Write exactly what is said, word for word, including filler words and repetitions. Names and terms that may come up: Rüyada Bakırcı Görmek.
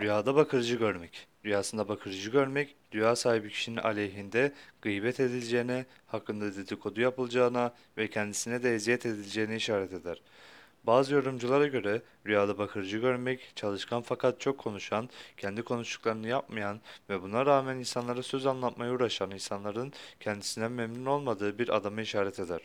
Rüyada bakırcı görmek. Rüyasında bakırcı görmek, rüya sahibi kişinin aleyhinde gıybet edileceğine, hakkında dedikodu yapılacağına ve kendisine de eziyet edileceğine işaret eder. Bazı yorumculara göre rüyada bakırcı görmek, çalışkan fakat çok konuşan, kendi konuştuklarını yapmayan ve buna rağmen insanlara söz anlatmaya uğraşan insanların kendisinden memnun olmadığı bir adama işaret eder.